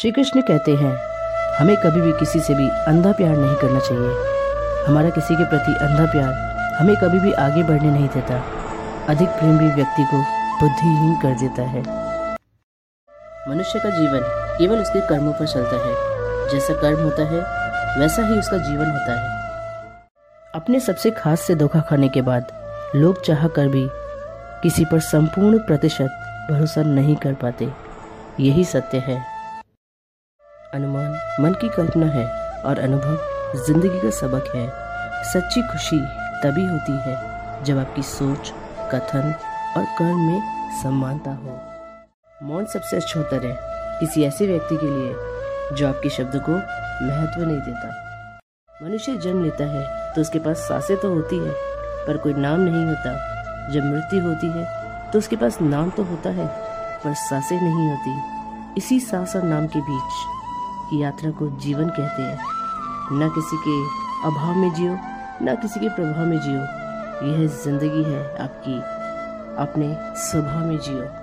श्री कृष्ण कहते हैं, हमें कभी भी किसी से भी अंधा प्यार नहीं करना चाहिए। हमारा किसी के प्रति अंधा प्यार हमें कभी भी आगे बढ़ने नहीं देता। अधिक प्रेम भी व्यक्ति को बुद्धिहीन कर देता है। मनुष्य का जीवन केवल उसके कर्मों पर चलता है। जैसा कर्म होता है वैसा ही उसका जीवन होता है। अपने सबसे खास से धोखा खाने के बाद लोग चाह कर भी किसी पर संपूर्ण प्रतिशत भरोसा नहीं कर पाते। यही सत्य है। अनुमान मन की कल्पना है और अनुभव जिंदगी का सबक है। सच्ची खुशी तभी होती है जब आपकी सोच, कथन और कर्म में समानता हो। मौन सबसे अच्छा उत्तर है किसी ऐसे व्यक्ति के लिए जो आपके शब्द को महत्व नहीं देता। मनुष्य जन्म लेता है तो उसके पास सांसें तो होती है पर कोई नाम नहीं होता। जब मृत्यु होती है तो उसके पास नाम तो होता है पर सांसें नहीं होती। इसी सांस और नाम के बीच की यात्रा को जीवन कहते हैं। ना किसी के अभाव में जियो, ना किसी के प्रभाव में जियो। यह जिंदगी है आपकी, अपने स्वभाव में जियो।